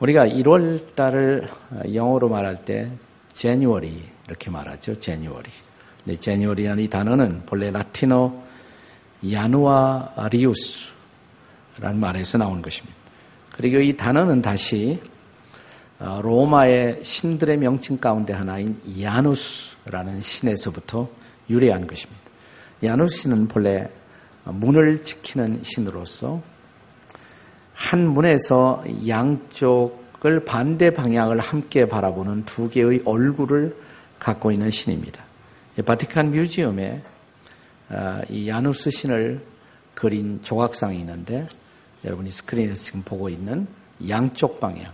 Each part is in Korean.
우리가 1월 달을 영어로 말할 때 January 이렇게 말하죠. January. 근데 January라는 이 단어는 본래 라틴어 Januarius라는 말에서 나온 것입니다. 그리고 이 단어는 다시 로마의 신들의 명칭 가운데 하나인 야누스라는 신에서부터 유래한 것입니다. 야누스는 본래 문을 지키는 신으로서 한 문에서 양쪽을 반대 방향을 함께 바라보는 두 개의 얼굴을 갖고 있는 신입니다. 바티칸 뮤지엄에 이 야누스 신을 그린 조각상이 있는데 여러분이 스크린에서 지금 보고 있는 양쪽 방향,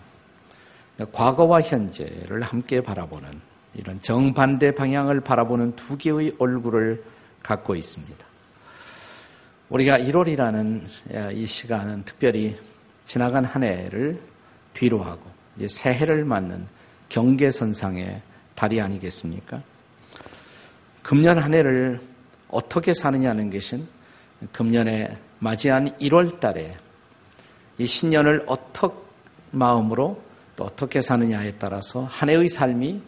과거와 현재를 함께 바라보는 이런 정반대 방향을 바라보는 두 개의 얼굴을 갖고 있습니다. 우리가 1월이라는 이 시간은 특별히 지나간 한 해를 뒤로 하고 이제 새해를 맞는 경계선상의 달이 아니겠습니까? 금년 한 해를 어떻게 사느냐는 것은 금년에 맞이한 1월 달에 이 신년을 어떤 마음으로 또 어떻게 사느냐에 따라서 한 해의 삶이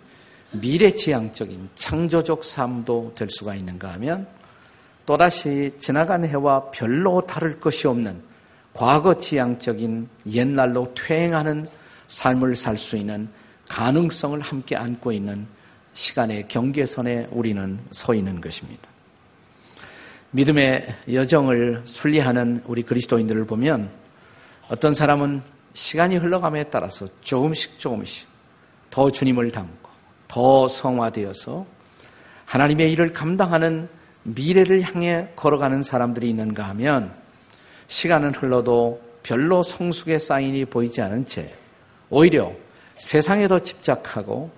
미래지향적인 창조적 삶도 될 수가 있는가 하면 또다시 지나간 해와 별로 다를 것이 없는 과거지향적인 옛날로 퇴행하는 삶을 살 수 있는 가능성을 함께 안고 있는 시간의 경계선에 우리는 서 있는 것입니다. 믿음의 여정을 순리하는 우리 그리스도인들을 보면 어떤 사람은 시간이 흘러감에 따라서 조금씩 더 주님을 닮고 더 성화되어서 하나님의 일을 감당하는 미래를 향해 걸어가는 사람들이 있는가 하면 시간은 흘러도 별로 성숙의 사인이 보이지 않은 채 오히려 세상에 더 집착하고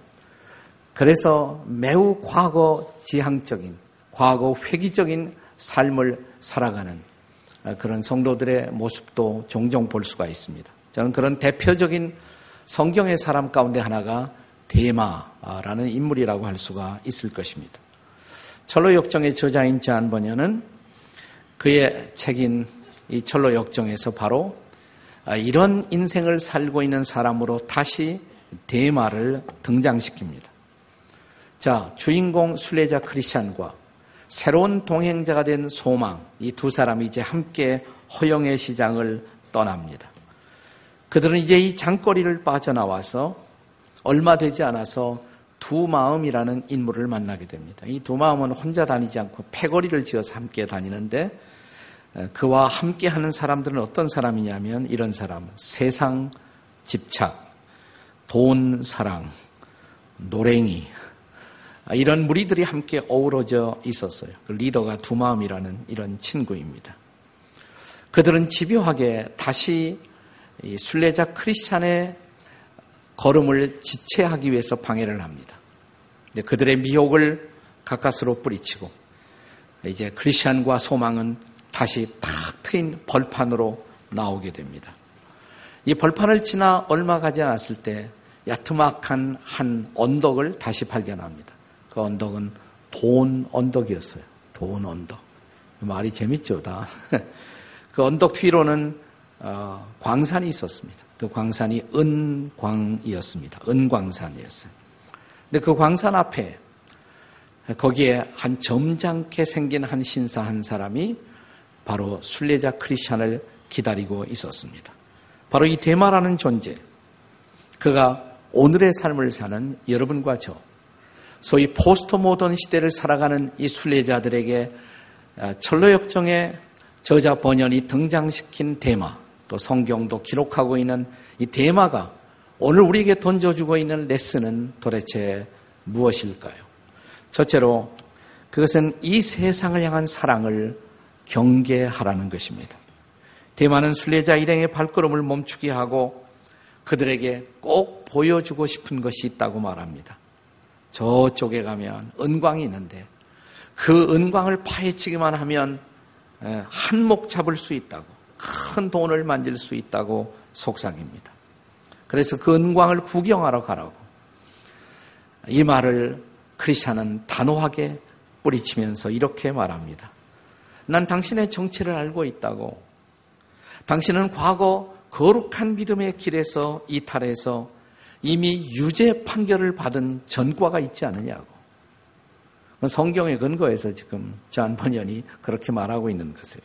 그래서 매우 과거지향적인 과거 회귀적인 삶을 살아가는 그런 성도들의 모습도 종종 볼 수가 있습니다. 저는 그런 대표적인 성경의 사람 가운데 하나가 데마라는 인물이라고 할 수가 있을 것입니다. 철로역정의 저자인 잔 번연은 그의 책인 이 철로역정에서 바로 이런 인생을 살고 있는 사람으로 다시 데마를 등장시킵니다. 자, 주인공 순례자 크리스찬과 새로운 동행자가 된 소망, 이 두 사람이 이제 함께 허영의 시장을 떠납니다. 그들은 이제 이 장거리를 빠져나와서 얼마 되지 않아서 두 마음이라는 인물을 만나게 됩니다. 이 두 마음은 혼자 다니지 않고 패거리를 지어서 함께 다니는데 그와 함께하는 사람들은 어떤 사람이냐면 이런 사람, 세상 집착, 돈 사랑, 노랭이 이런 무리들이 함께 어우러져 있었어요. 그 리더가 두 마음이라는 이런 친구입니다. 그들은 집요하게 다시 이 순례자 크리스찬의 걸음을 지체하기 위해서 방해를 합니다. 근데 그들의 미혹을 가까스로 뿌리치고 이제 크리스찬과 소망은 다시 탁 트인 벌판으로 나오게 됩니다. 이 벌판을 지나 얼마 가지 않았을 때 야트막한 한 언덕을 다시 발견합니다. 그 언덕은 돈 언덕이었어요. 돈 언덕. 말이 재밌죠, 다. 그 언덕 뒤로는 광산이 있었습니다. 그 광산이 은광이었습니다. 은광산이었어요. 근데 그 광산 앞에 거기에 한 점잖게 생긴 한 신사 한 사람이 바로 순례자 크리스찬을 기다리고 있었습니다. 바로 이 데마라는 존재. 그가 오늘의 삶을 사는 여러분과 저 소위 포스트 모던 시대를 살아가는 이 순례자들에게 철로역정의 저자 번연이 등장시킨 데마, 또 성경도 기록하고 있는 이 데마가 오늘 우리에게 던져주고 있는 레슨은 도대체 무엇일까요? 첫째로 그것은 이 세상을 향한 사랑을 경계하라는 것입니다. 데마는 순례자 일행의 발걸음을 멈추게 하고 그들에게 꼭 보여주고 싶은 것이 있다고 말합니다. 저쪽에 가면 은광이 있는데 그 은광을 파헤치기만 하면 한몫 잡을 수 있다고, 큰 돈을 만질 수 있다고 속삭입니다. 그래서 그 은광을 구경하러 가라고 이 말을 크리스찬은 단호하게 뿌리치면서 이렇게 말합니다. 난 당신의 정체를 알고 있다고, 당신은 과거 거룩한 믿음의 길에서 이탈해서 이미 유죄 판결을 받은 전과가 있지 않느냐고. 성경에 근거해서 지금 잔 번연이 그렇게 말하고 있는 것이에요.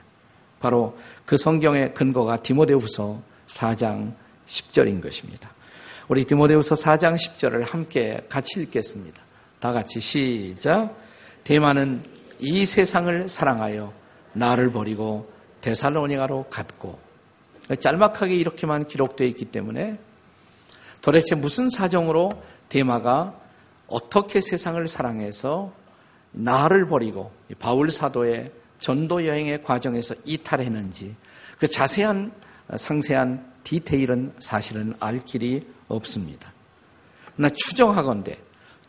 바로 그 성경의 근거가 디모데후서 4장 10절인 것입니다. 우리 디모데후서 4장 10절을 함께 같이 읽겠습니다. 다 같이 시작. 대마는 이 세상을 사랑하여 나를 버리고 데살로니가로 갔고. 짤막하게 이렇게만 기록되어 있기 때문에 도대체 무슨 사정으로 데마가 어떻게 세상을 사랑해서 나를 버리고 바울 사도의 전도 여행의 과정에서 이탈했는지 그 자세한 상세한 디테일은 사실은 알 길이 없습니다. 그러나 추정하건대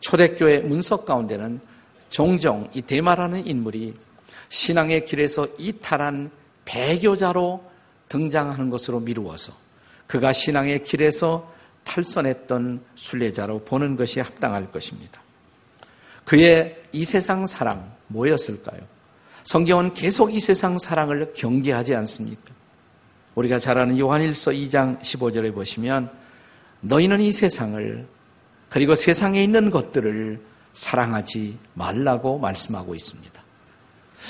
초대교회 문서 가운데는 종종 이 데마라는 인물이 신앙의 길에서 이탈한 배교자로 등장하는 것으로 미루어서 그가 신앙의 길에서 탈선했던 순례자로 보는 것이 합당할 것입니다. 그의 이 세상 사랑 뭐였을까요? 성경은 계속 이 세상 사랑을 경계하지 않습니까? 우리가 잘 아는 요한일서 2장 15절에 보시면 너희는 이 세상을 그리고 세상에 있는 것들을 사랑하지 말라고 말씀하고 있습니다.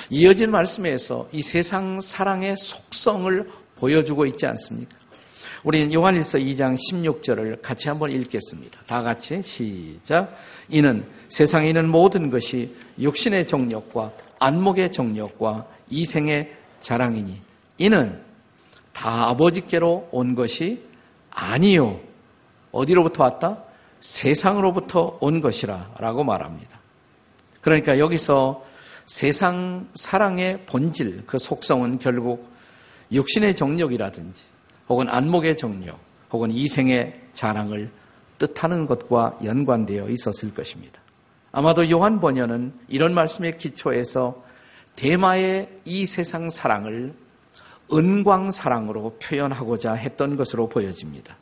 이어진 말씀에서 이 세상 사랑의 속성을 보여주고 있지 않습니까? 우리는 요한일서 2장 16절을 같이 한번 읽겠습니다. 다 같이 시작. 이는 세상에 있는 모든 것이 육신의 정욕과 안목의 정욕과 이생의 자랑이니 이는 다 아버지께로 온 것이 아니요. 어디로부터 왔다? 세상으로부터 온 것이라 라고 말합니다. 그러니까 여기서 세상 사랑의 본질, 그 속성은 결국 육신의 정욕이라든지 혹은 안목의 정욕 혹은 이생의 자랑을 뜻하는 것과 연관되어 있었을 것입니다. 아마도 요한 번연은 이런 말씀의 기초에서 데마의 이 세상 사랑을 은광사랑으로 표현하고자 했던 것으로 보여집니다.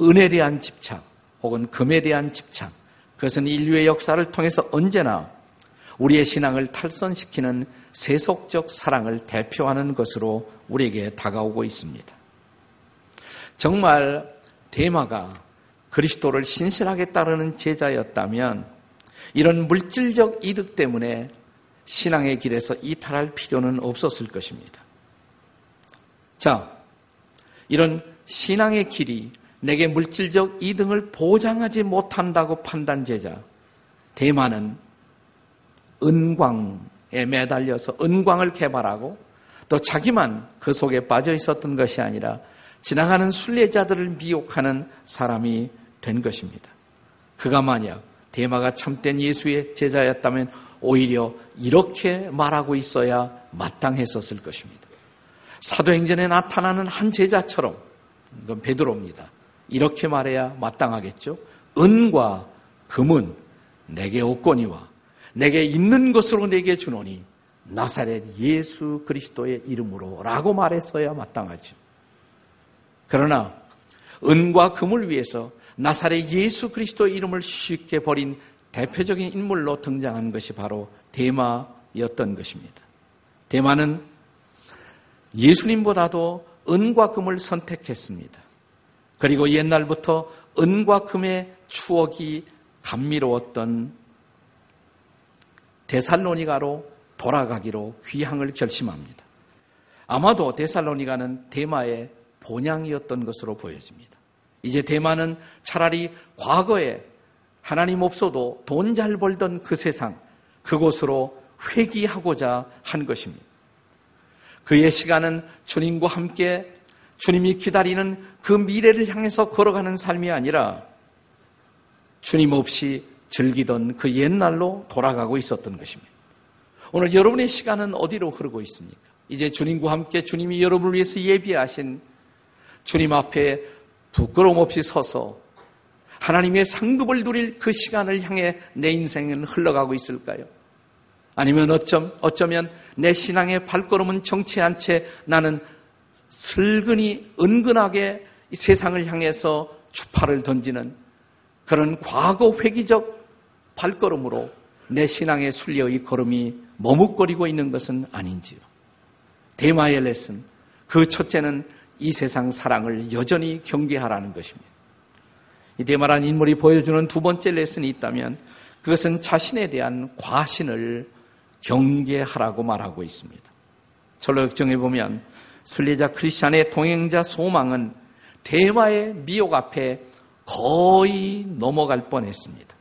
은에 대한 집착 혹은 금에 대한 집착, 그것은 인류의 역사를 통해서 언제나 우리의 신앙을 탈선시키는 세속적 사랑을 대표하는 것으로 우리에게 다가오고 있습니다. 정말 데마가 그리스도를 신실하게 따르는 제자였다면 이런 물질적 이득 때문에 신앙의 길에서 이탈할 필요는 없었을 것입니다. 자, 이런 신앙의 길이 내게 물질적 이득을 보장하지 못한다고 판단 제자 데마는 은광에 매달려서 은광을 개발하고 또 자기만 그 속에 빠져 있었던 것이 아니라 지나가는 순례자들을 미혹하는 사람이 된 것입니다. 그가 만약 데마가 참된 예수의 제자였다면 오히려 이렇게 말하고 있어야 마땅했었을 것입니다. 사도행전에 나타나는 한 제자처럼, 이건 베드로입니다. 이렇게 말해야 마땅하겠죠. 은과 금은 내게 없거니와 내게 있는 것으로 내게 주노니 나사렛 예수 그리스도의 이름으로 라고 말했어야 마땅하죠. 그러나 은과 금을 위해서 나사렛 예수 그리스도의 이름을 쉽게 버린 대표적인 인물로 등장한 것이 바로 데마였던 것입니다. 데마는 예수님보다도 은과 금을 선택했습니다. 그리고 옛날부터 은과 금의 추억이 감미로웠던 데살로니가로 돌아가기로 귀향을 결심합니다. 아마도 데살로니가는 데마의 본향이었던 것으로 보여집니다. 이제 데마는 차라리 과거에 하나님 없어도 돈 잘 벌던 그 세상, 그곳으로 회귀하고자 한 것입니다. 그의 시간은 주님과 함께 주님이 기다리는 그 미래를 향해서 걸어가는 삶이 아니라 주님 없이 즐기던 그 옛날로 돌아가고 있었던 것입니다. 오늘 여러분의 시간은 어디로 흐르고 있습니까? 이제 주님과 함께 주님이 여러분을 위해서 예비하신 주님 앞에 부끄러움 없이 서서 하나님의 상급을 누릴 그 시간을 향해 내 인생은 흘러가고 있을까요? 아니면 어쩌면 내 신앙의 발걸음은 정체한 채 나는 슬그니 은근하게 이 세상을 향해서 주파를 던지는 그런 과거 회귀적 발걸음으로 내 신앙의 순례의 걸음이 머뭇거리고 있는 것은 아닌지요. 데마의 레슨, 그 첫째는 이 세상 사랑을 여전히 경계하라는 것입니다. 이 데마라는 인물이 보여주는 두 번째 레슨이 있다면 그것은 자신에 대한 과신을 경계하라고 말하고 있습니다. 철로역정에 보면 순례자 크리스찬의 동행자 소망은 대마의 미혹 앞에 거의 넘어갈 뻔했습니다.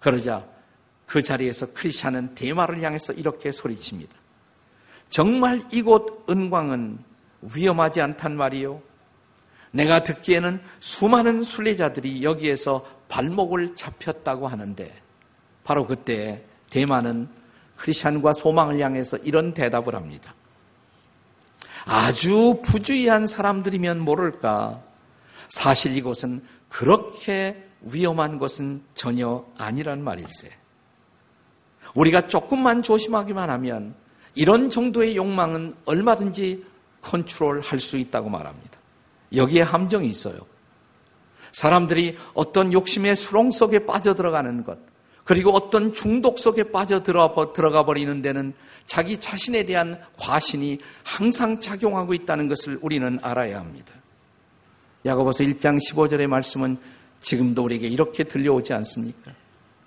그러자 그 자리에서 크리스찬은 대마를 향해서 이렇게 소리칩니다. 정말 이곳 은광은 위험하지 않단 말이요. 내가 듣기에는 수많은 순례자들이 여기에서 발목을 잡혔다고 하는데, 바로 그때 데마는 크리스찬과 소망을 향해서 이런 대답을 합니다. 아주 부주의한 사람들이면 모를까. 사실 이곳은 그렇게 위험한 것은 전혀 아니란 말일세. 우리가 조금만 조심하기만 하면 이런 정도의 욕망은 얼마든지 컨트롤할 수 있다고 말합니다. 여기에 함정이 있어요. 사람들이 어떤 욕심의 수렁 속에 빠져들어가는 것, 그리고 어떤 중독 속에 빠져들어가 버리는 데는 자기 자신에 대한 과신이 항상 작용하고 있다는 것을 우리는 알아야 합니다. 야고보서 1장 15절의 말씀은 지금도 우리에게 이렇게 들려오지 않습니까?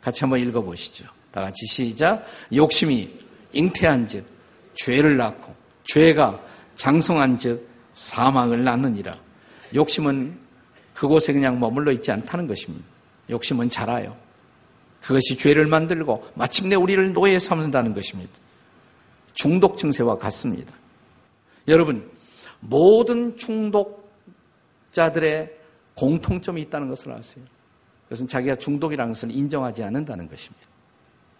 같이 한번 읽어보시죠. 다 같이 시작. 욕심이 잉태한 즉 죄를 낳고, 죄가 장성한 즉 사망을 낳느니라. 욕심은 그곳에 그냥 머물러 있지 않다는 것입니다. 욕심은 자라요. 그것이 죄를 만들고 마침내 우리를 노예 삼는다는 것입니다. 중독 증세와 같습니다. 여러분, 모든 중독자들의 공통점이 있다는 것을 아세요? 그것은 자기가 중독이라는 것을 인정하지 않는다는 것입니다.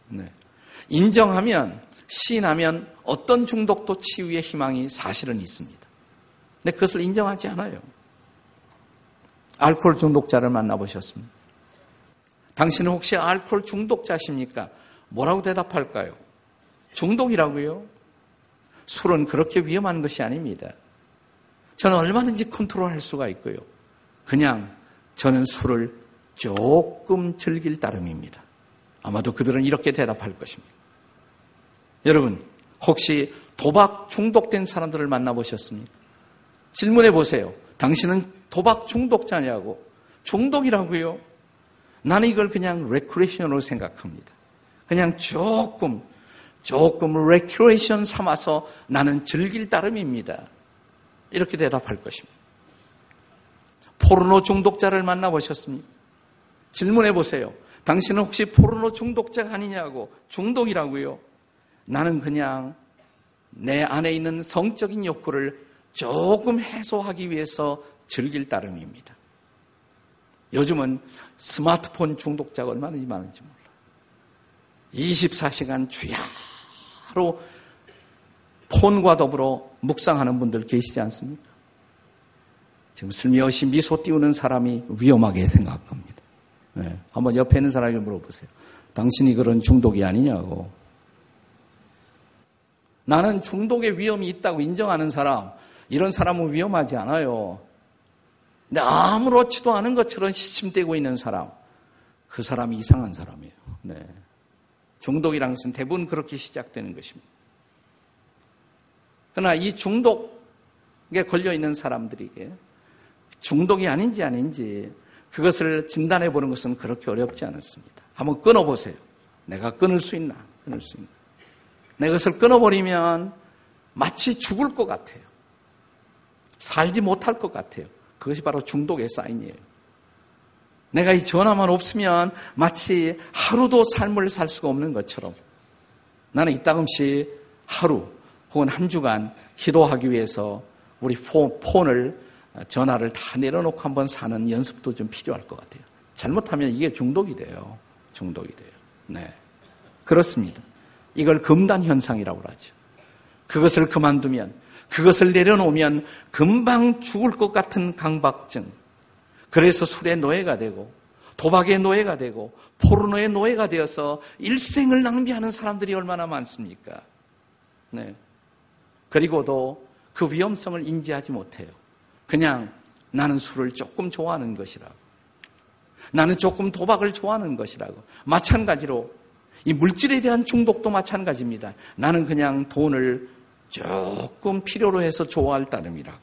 네. 인정하면, 시인하면 어떤 중독도 치유의 희망이 사실은 있습니다. 근데 그것을 인정하지 않아요. 알코올 중독자를 만나보셨습니다. 당신은 혹시 알코올 중독자십니까? 뭐라고 대답할까요? 중독이라고요? 술은 그렇게 위험한 것이 아닙니다. 저는 얼마든지 컨트롤할 수가 있고요. 그냥 저는 술을 조금 즐길 따름입니다. 아마도 그들은 이렇게 대답할 것입니다. 여러분, 혹시 도박 중독된 사람들을 만나보셨습니까? 질문해 보세요. 당신은 도박 중독자냐고. 중독이라고요? 나는 이걸 그냥 레크레이션으로 생각합니다. 그냥 조금 레크레이션 삼아서 나는 즐길 따름입니다. 이렇게 대답할 것입니다. 포르노 중독자를 만나보셨습니까? 질문해 보세요. 당신은 혹시 포르노 중독자가 아니냐고. 중독이라고요? 나는 그냥 내 안에 있는 성적인 욕구를 조금 해소하기 위해서 즐길 따름입니다. 요즘은 스마트폰 중독자가 얼마나 많은지 몰라. 24시간 주야로 폰과 더불어 묵상하는 분들 계시지 않습니까? 지금 슬며시 미소 띄우는 사람이 위험하게 생각합니다. 네. 한번 옆에 있는 사람에게 물어보세요. 당신이 그런 중독이 아니냐고. 나는 중독의 위험이 있다고 인정하는 사람, 이런 사람은 위험하지 않아요. 근데 아무렇지도 않은 것처럼 시침대고 있는 사람, 그 사람이 이상한 사람이에요. 네. 중독이란 것은 대부분 그렇게 시작되는 것입니다. 그러나 이 중독에 걸려있는 사람들에게 중독이 아닌지 그것을 진단해 보는 것은 그렇게 어렵지 않습니다. 한번 끊어보세요. 내가 끊을 수 있나? 내 것을 끊어버리면 마치 죽을 것 같아요. 살지 못할 것 같아요. 그것이 바로 중독의 사인이에요. 내가 이 전화만 없으면 마치 하루도 삶을 살 수가 없는 것처럼, 나는 이따금씩 하루 혹은 한 주간 기도하기 위해서 우리 폰을, 전화를 다 내려놓고 한번 사는 연습도 좀 필요할 것 같아요. 잘못하면 이게 중독이 돼요. 네, 그렇습니다. 이걸 금단현상이라고 하죠. 그것을 그만두면, 그것을 내려놓으면 금방 죽을 것 같은 강박증. 그래서 술의 노예가 되고, 도박의 노예가 되고, 포르노의 노예가 되어서 일생을 낭비하는 사람들이 얼마나 많습니까? 네. 그리고도 그 위험성을 인지하지 못해요. 그냥 나는 술을 조금 좋아하는 것이라고, 나는 조금 도박을 좋아하는 것이라고. 마찬가지로 이 물질에 대한 중독도 마찬가지입니다. 나는 그냥 돈을 조금 필요로 해서 좋아할 따름이라고.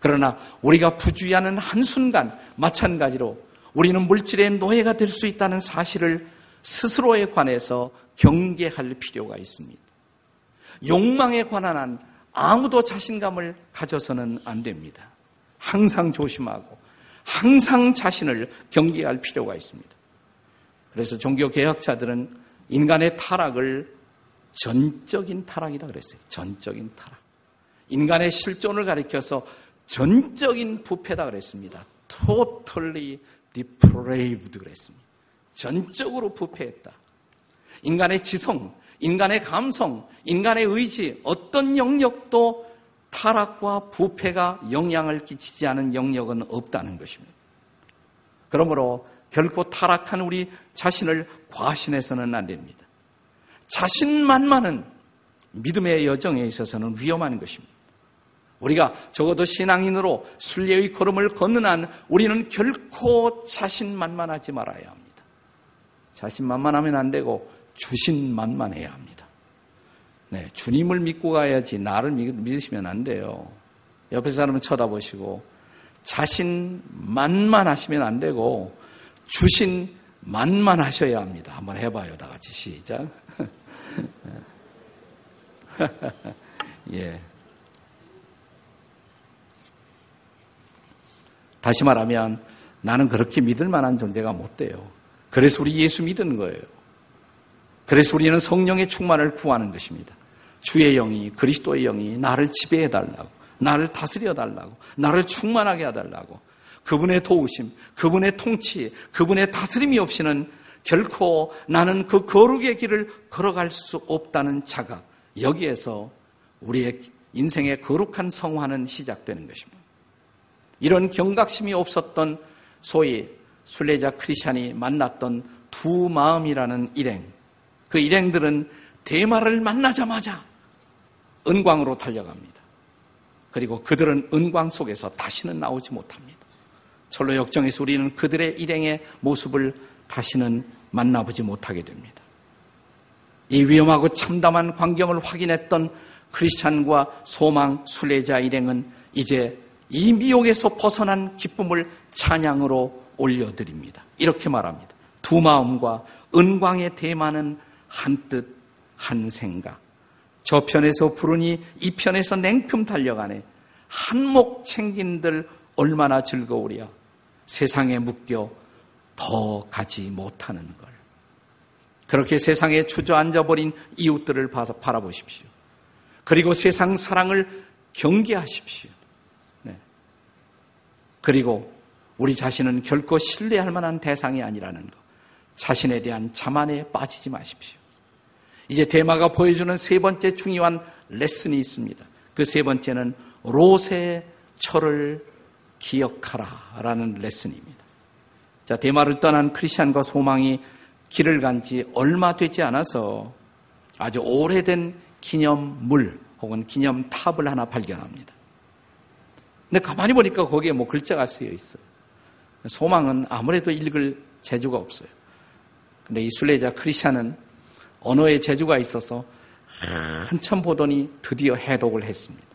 그러나 우리가 부주의하는 한순간 마찬가지로 우리는 물질의 노예가 될 수 있다는 사실을 스스로에 관해서 경계할 필요가 있습니다. 욕망에 관한 한 아무도 자신감을 가져서는 안 됩니다. 항상 조심하고 항상 자신을 경계할 필요가 있습니다. 그래서 종교개혁자들은 인간의 타락을 전적인 타락이다 그랬어요. 전적인 타락. 인간의 실존을 가리켜서 전적인 부패다 그랬습니다. Totally depraved 그랬습니다. 전적으로 부패했다. 인간의 지성, 인간의 감성, 인간의 의지 어떤 영역도 타락과 부패가 영향을 끼치지 않은 영역은 없다는 것입니다. 그러므로 결코 타락한 우리 자신을 과신해서는 안 됩니다. 자신만만은 믿음의 여정에 있어서는 위험한 것입니다. 우리가 적어도 신앙인으로 순례의 걸음을 걷는 한 우리는 결코 자신만만하지 말아야 합니다. 자신만만하면 안 되고 주신만만해야 합니다. 네, 주님을 믿고 가야지 나를 믿으시면 안 돼요. 옆에 사람을 쳐다보시고 자신만만하시면 안 되고 주신만만하셔야 합니다. 한번 해봐요. 다 같이 시작. 예. 다시 말하면 나는 그렇게 믿을 만한 존재가 못 돼요. 그래서 우리 예수 믿은 거예요. 그래서 우리는 성령의 충만을 구하는 것입니다. 주의 영이, 그리스도의 영이 나를 지배해달라고, 나를 다스려달라고, 나를 충만하게 해달라고. 그분의 도우심, 그분의 통치, 그분의 다스림이 없이는 결코 나는 그 거룩의 길을 걸어갈 수 없다는 자각, 여기에서 우리의 인생의 거룩한 성화는 시작되는 것입니다. 이런 경각심이 없었던 소위 순례자 크리스찬이 만났던 두 마음이라는 일행, 그 일행들은 데마를 만나자마자 은광으로 달려갑니다. 그리고 그들은 은광 속에서 다시는 나오지 못합니다. 철로 역정에서 우리는 그들의 일행의 모습을 다시는 만나보지 못하게 됩니다. 이 위험하고 참담한 광경을 확인했던 크리스찬과 소망 순례자 일행은 이제 이 미혹에서 벗어난 기쁨을 찬양으로 올려드립니다. 이렇게 말합니다. 두 마음과 은광의 대마는 한 뜻, 한 생각. 저 편에서 부르니 이 편에서 냉큼 달려가네. 한몫 챙긴들 얼마나 즐거우랴. 세상에 묶여 더 가지 못하는 걸. 그렇게 세상에 주저앉아버린 이웃들을 바라보십시오. 그리고 세상 사랑을 경계하십시오. 네. 그리고 우리 자신은 결코 신뢰할 만한 대상이 아니라는 것. 자신에 대한 자만에 빠지지 마십시오. 이제 데마가 보여주는 세 번째 중요한 레슨이 있습니다. 그 세 번째는 롯의 철을 기억하라라는 레슨입니다. 자, 데마를 떠난 크리스찬과 소망이 길을 간 지 얼마 되지 않아서 아주 오래된 기념물 혹은 기념탑을 하나 발견합니다. 근데 가만히 보니까 거기에 뭐 글자가 쓰여 있어요. 소망은 아무래도 읽을 재주가 없어요. 근데 이 순례자 크리스찬은 언어의 재주가 있어서 한참 보더니 드디어 해독을 했습니다.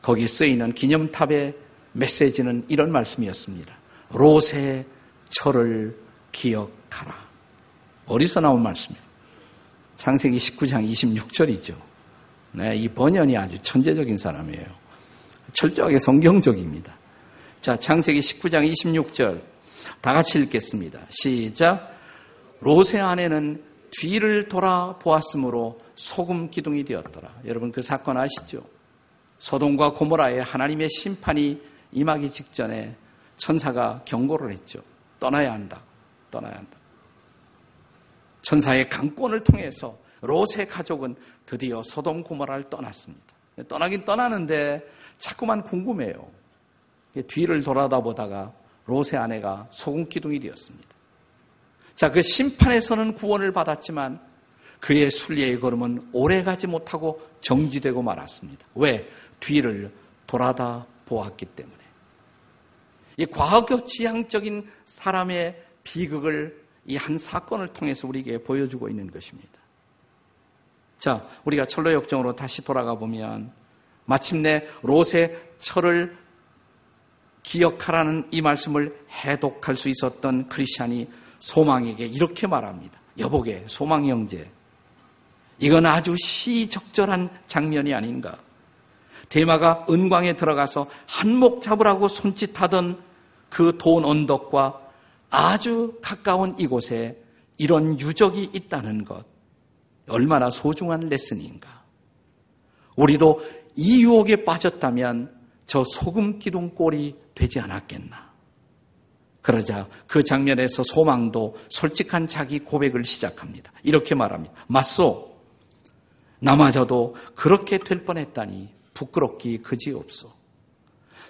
거기에 쓰이는 기념탑의 메시지는 이런 말씀이었습니다. 롯의 철을 기억하라. 어디서 나온 말씀이에요? 창세기 19장 26절이죠. 네, 이 번연이 아주 천재적인 사람이에요. 철저하게 성경적입니다. 자, 창세기 19장 26절 다 같이 읽겠습니다. 시작! 롯의 아내는 뒤를 돌아보았으므로 소금 기둥이 되었더라. 여러분 그 사건 아시죠? 소돔과 고모라에 하나님의 심판이 임하기 직전에 천사가 경고를 했죠. 떠나야 한다. 떠나야 한다. 천사의 강권을 통해서 롯의 가족은 드디어 소돔 고모라를 떠났습니다. 떠나긴 떠나는데 자꾸만 궁금해요. 뒤를 돌아다보다가 롯의 아내가 소금 기둥이 되었습니다. 자, 그 심판에서는 구원을 받았지만 그의 순례의 걸음은 오래가지 못하고 정지되고 말았습니다. 왜? 뒤를 돌아다 보았기 때문에. 이 과학적 지향적인 사람의 비극을 이 한 사건을 통해서 우리에게 보여주고 있는 것입니다. 자, 우리가 철로 역정으로 다시 돌아가 보면 마침내 롯의 철을 기억하라는 이 말씀을 해독할 수 있었던 크리스찬이 소망에게 이렇게 말합니다. 여보게, 소망 형제, 이건 아주 시의적절한 장면이 아닌가. 데마가 은광에 들어가서 한몫 잡으라고 손짓하던 그 돈 언덕과 아주 가까운 이곳에 이런 유적이 있다는 것, 얼마나 소중한 레슨인가. 우리도 이 유혹에 빠졌다면 저 소금 기둥꼴이 되지 않았겠나. 그러자 그 장면에서 소망도 솔직한 자기 고백을 시작합니다. 이렇게 말합니다. 맞소, 나마저도 그렇게 될 뻔했다니 부끄럽기 그지없소.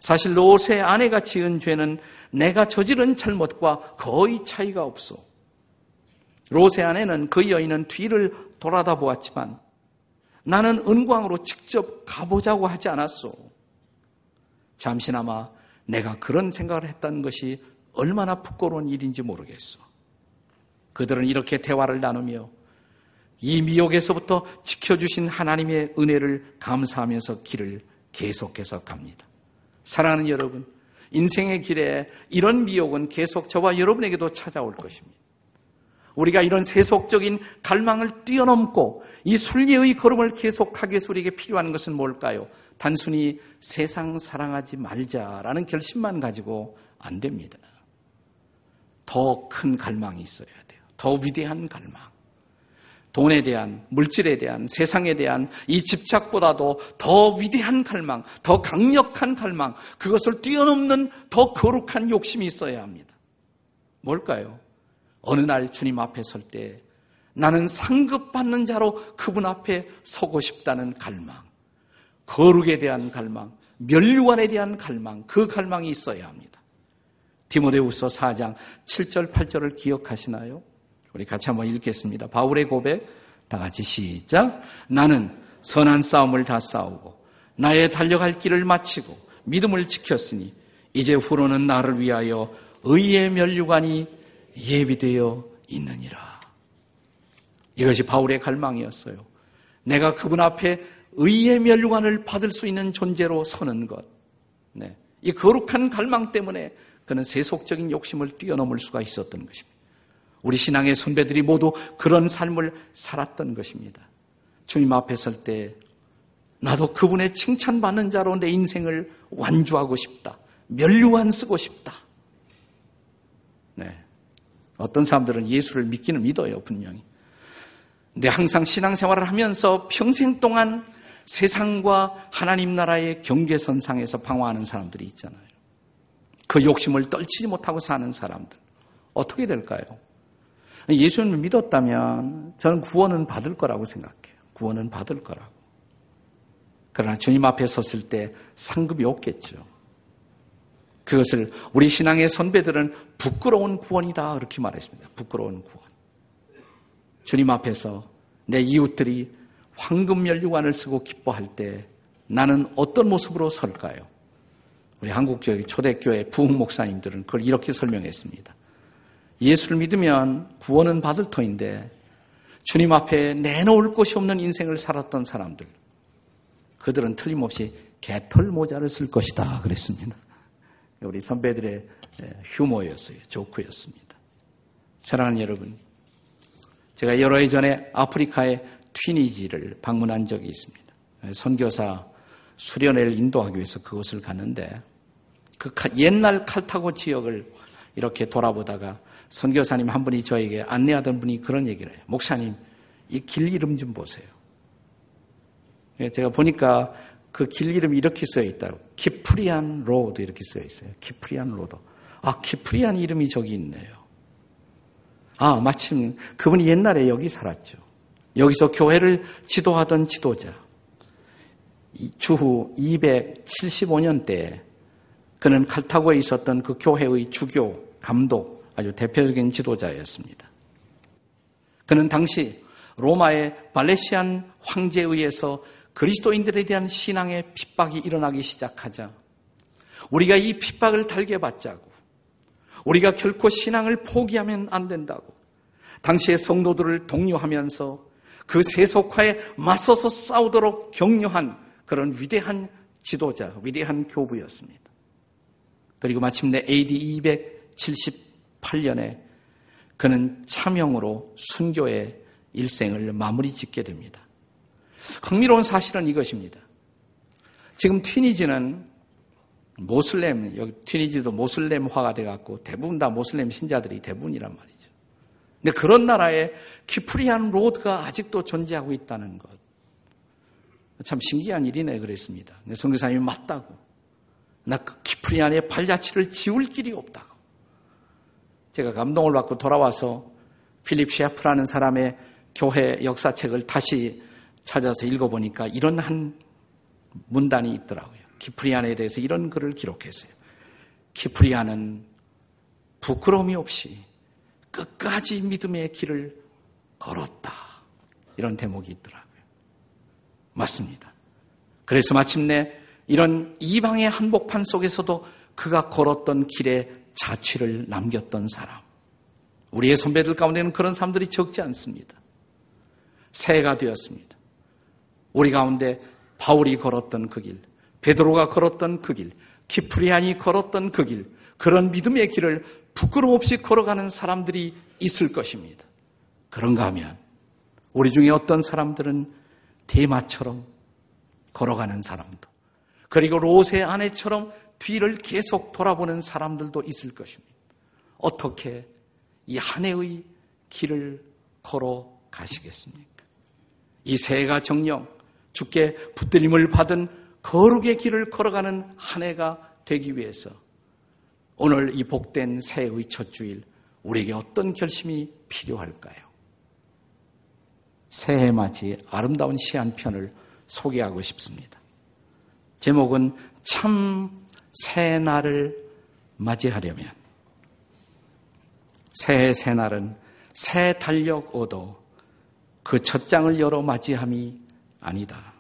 사실 롯의 아내가 지은 죄는 내가 저지른 잘못과 거의 차이가 없소. 롯의 아내는, 그 여인은 뒤를 돌아다 보았지만 나는 은광으로 직접 가보자고 하지 않았소. 잠시나마 내가 그런 생각을 했다는 것이 얼마나 부끄러운 일인지 모르겠소. 그들은 이렇게 대화를 나누며 이 미혹에서부터 지켜주신 하나님의 은혜를 감사하면서 길을 계속해서 갑니다. 사랑하는 여러분, 인생의 길에 이런 미혹은 계속 저와 여러분에게도 찾아올 것입니다. 우리가 이런 세속적인 갈망을 뛰어넘고 이 순리의 걸음을 계속하기 위해서 우리에게 필요한 것은 뭘까요? 단순히 세상 사랑하지 말자라는 결심만 가지고 안 됩니다. 더 큰 갈망이 있어야 돼요. 더 위대한 갈망. 돈에 대한, 물질에 대한, 세상에 대한 이 집착보다도 더 위대한 갈망, 더 강력한 갈망, 그것을 뛰어넘는 더 거룩한 욕심이 있어야 합니다. 뭘까요? 어느 날 주님 앞에 설 때 나는 상급받는 자로 그분 앞에 서고 싶다는 갈망, 거룩에 대한 갈망, 면류관에 대한 갈망, 그 갈망이 있어야 합니다. 디모데후서 4장 7절 8절을 기억하시나요? 우리 같이 한번 읽겠습니다. 바울의 고백, 다 같이 시작. 나는 선한 싸움을 다 싸우고 나의 달려갈 길을 마치고 믿음을 지켰으니 이제 후로는 나를 위하여 의의 면류관이 예비되어 있느니라. 이것이 바울의 갈망이었어요. 내가 그분 앞에 의의 면류관을 받을 수 있는 존재로 서는 것. 네. 이 거룩한 갈망 때문에 그는 세속적인 욕심을 뛰어넘을 수가 있었던 것입니다. 우리 신앙의 선배들이 모두 그런 삶을 살았던 것입니다. 주님 앞에 설 때 나도 그분의 칭찬받는 자로 내 인생을 완주하고 싶다. 면류관 쓰고 싶다. 네. 어떤 사람들은 예수를 믿기는 믿어요, 분명히. 근데 항상 신앙생활을 하면서 평생 동안 세상과 하나님 나라의 경계선상에서 방황하는 사람들이 있잖아요. 그 욕심을 떨치지 못하고 사는 사람들. 어떻게 될까요? 예수님을 믿었다면 저는 구원은 받을 거라고 생각해요. 구원은 받을 거라고. 그러나 주님 앞에 섰을 때 상급이 없겠죠. 그것을 우리 신앙의 선배들은 부끄러운 구원이다 이렇게 말했습니다. 부끄러운 구원. 주님 앞에서 내 이웃들이 황금 면류관을 쓰고 기뻐할 때 나는 어떤 모습으로 설까요? 우리 한국교회 초대교회 부흥 목사님들은 그걸 이렇게 설명했습니다. 예수를 믿으면 구원은 받을 터인데 주님 앞에 내놓을 곳이 없는 인생을 살았던 사람들, 그들은 틀림없이 개털 모자를 쓸 것이다 그랬습니다. 우리 선배들의 휴머였어요. 조크였습니다. 사랑하는 여러분, 제가 여러 해 전에 아프리카의 튀니지를 방문한 적이 있습니다. 선교사 수련회를 인도하기 위해서 그곳을 갔는데 그 옛날 칼타고 지역을 이렇게 돌아보다가 선교사님 한 분이 저에게, 안내하던 분이 그런 얘기를 해요. 목사님, 이 길 이름 좀 보세요. 제가 보니까 그 길 이름이 이렇게 쓰여 있다고. 키프리안 로드 이렇게 쓰여 있어요. 키프리안 로드. 아, 키프리안 이름이 저기 있네요. 아, 마침 그분이 옛날에 여기 살았죠. 여기서 교회를 지도하던 지도자. 주후 275년대에 그는 칼타고에 있었던 그 교회의 주교, 감독, 아주 대표적인 지도자였습니다. 그는 당시 로마의 발레시안 황제에 의해서 그리스도인들에 대한 신앙의 핍박이 일어나기 시작하자 우리가 이 핍박을 달게 받자고, 우리가 결코 신앙을 포기하면 안 된다고 당시의 성도들을 독려하면서 그 세속화에 맞서서 싸우도록 격려한 그런 위대한 지도자, 위대한 교부였습니다. 그리고 마침내 AD 278년에 그는 차명으로 순교의 일생을 마무리 짓게 됩니다. 흥미로운 사실은 이것입니다. 지금 튀니지는 모슬렘, 여기 튀니지도 모슬렘화가 돼갖고 대부분 다 모슬렘 신자들이 대부분이란 말이죠. 근데 그런 나라에 키프리안 로드가 아직도 존재하고 있다는 것. 참 신기한 일이네 그랬습니다. 근데 선교사님이 맞다고. 나 그 키프리안의 발자취를 지울 길이 없다고. 제가 감동을 받고 돌아와서 필립 셰프라는 사람의 교회 역사책을 다시 찾아서 읽어보니까 이런 한 문단이 있더라고요. 키프리안에 대해서 이런 글을 기록했어요. 키프리안은 부끄러움이 없이 끝까지 믿음의 길을 걸었다. 이런 대목이 있더라고요. 맞습니다. 그래서 마침내 이런 이방의 한복판 속에서도 그가 걸었던 길에 자취를 남겼던 사람. 우리의 선배들 가운데는 그런 사람들이 적지 않습니다. 새해가 되었습니다. 우리 가운데 바울이 걸었던 그 길, 베드로가 걸었던 그 길, 키프리안이 걸었던 그 길, 그런 믿음의 길을 부끄러움 없이 걸어가는 사람들이 있을 것입니다. 그런가 하면 우리 중에 어떤 사람들은 데마처럼 걸어가는 사람도, 그리고 롯의 아내처럼 뒤를 계속 돌아보는 사람들도 있을 것입니다. 어떻게 이 한 해의 길을 걸어가시겠습니까? 이 새해가 정녕 주께 붙들림을 받은 거룩의 길을 걸어가는 한 해가 되기 위해서 오늘 이 복된 새해의 첫 주일 우리에게 어떤 결심이 필요할까요? 새해 맞이 아름다운 시 한 편을 소개하고 싶습니다. 제목은 참 새날을 맞이하려면. 새해 새날은 새 달력 얻어 그 첫 장을 열어 맞이함이 아니다.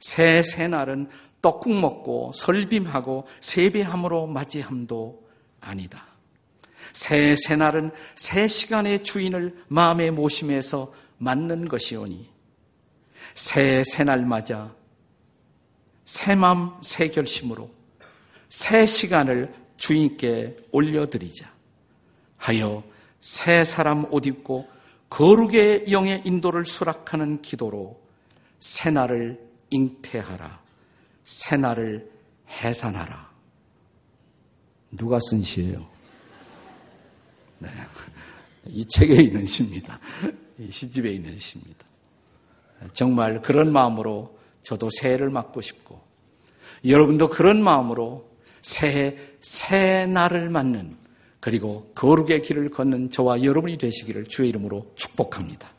새해 새날은 떡국 먹고 설빔하고 세배함으로 맞이함도 아니다. 새해 새날은 새 시간의 주인을 마음의 모심에서 맞는 것이오니 새해 새날 맞아 새 맘 새 결심으로 새 시간을 주인께 올려드리자 하여 새 사람 옷 입고 거룩의 영의 인도를 수락하는 기도로 새날을 잉태하라. 새날을 해산하라. 누가 쓴 시예요? 네, 이 책에 있는 시입니다. 이 시집에 있는 시입니다. 정말 그런 마음으로 저도 새해를 맞고 싶고 여러분도 그런 마음으로 새해 새날을 맞는 그리고 거룩의 길을 걷는 저와 여러분이 되시기를 주의 이름으로 축복합니다.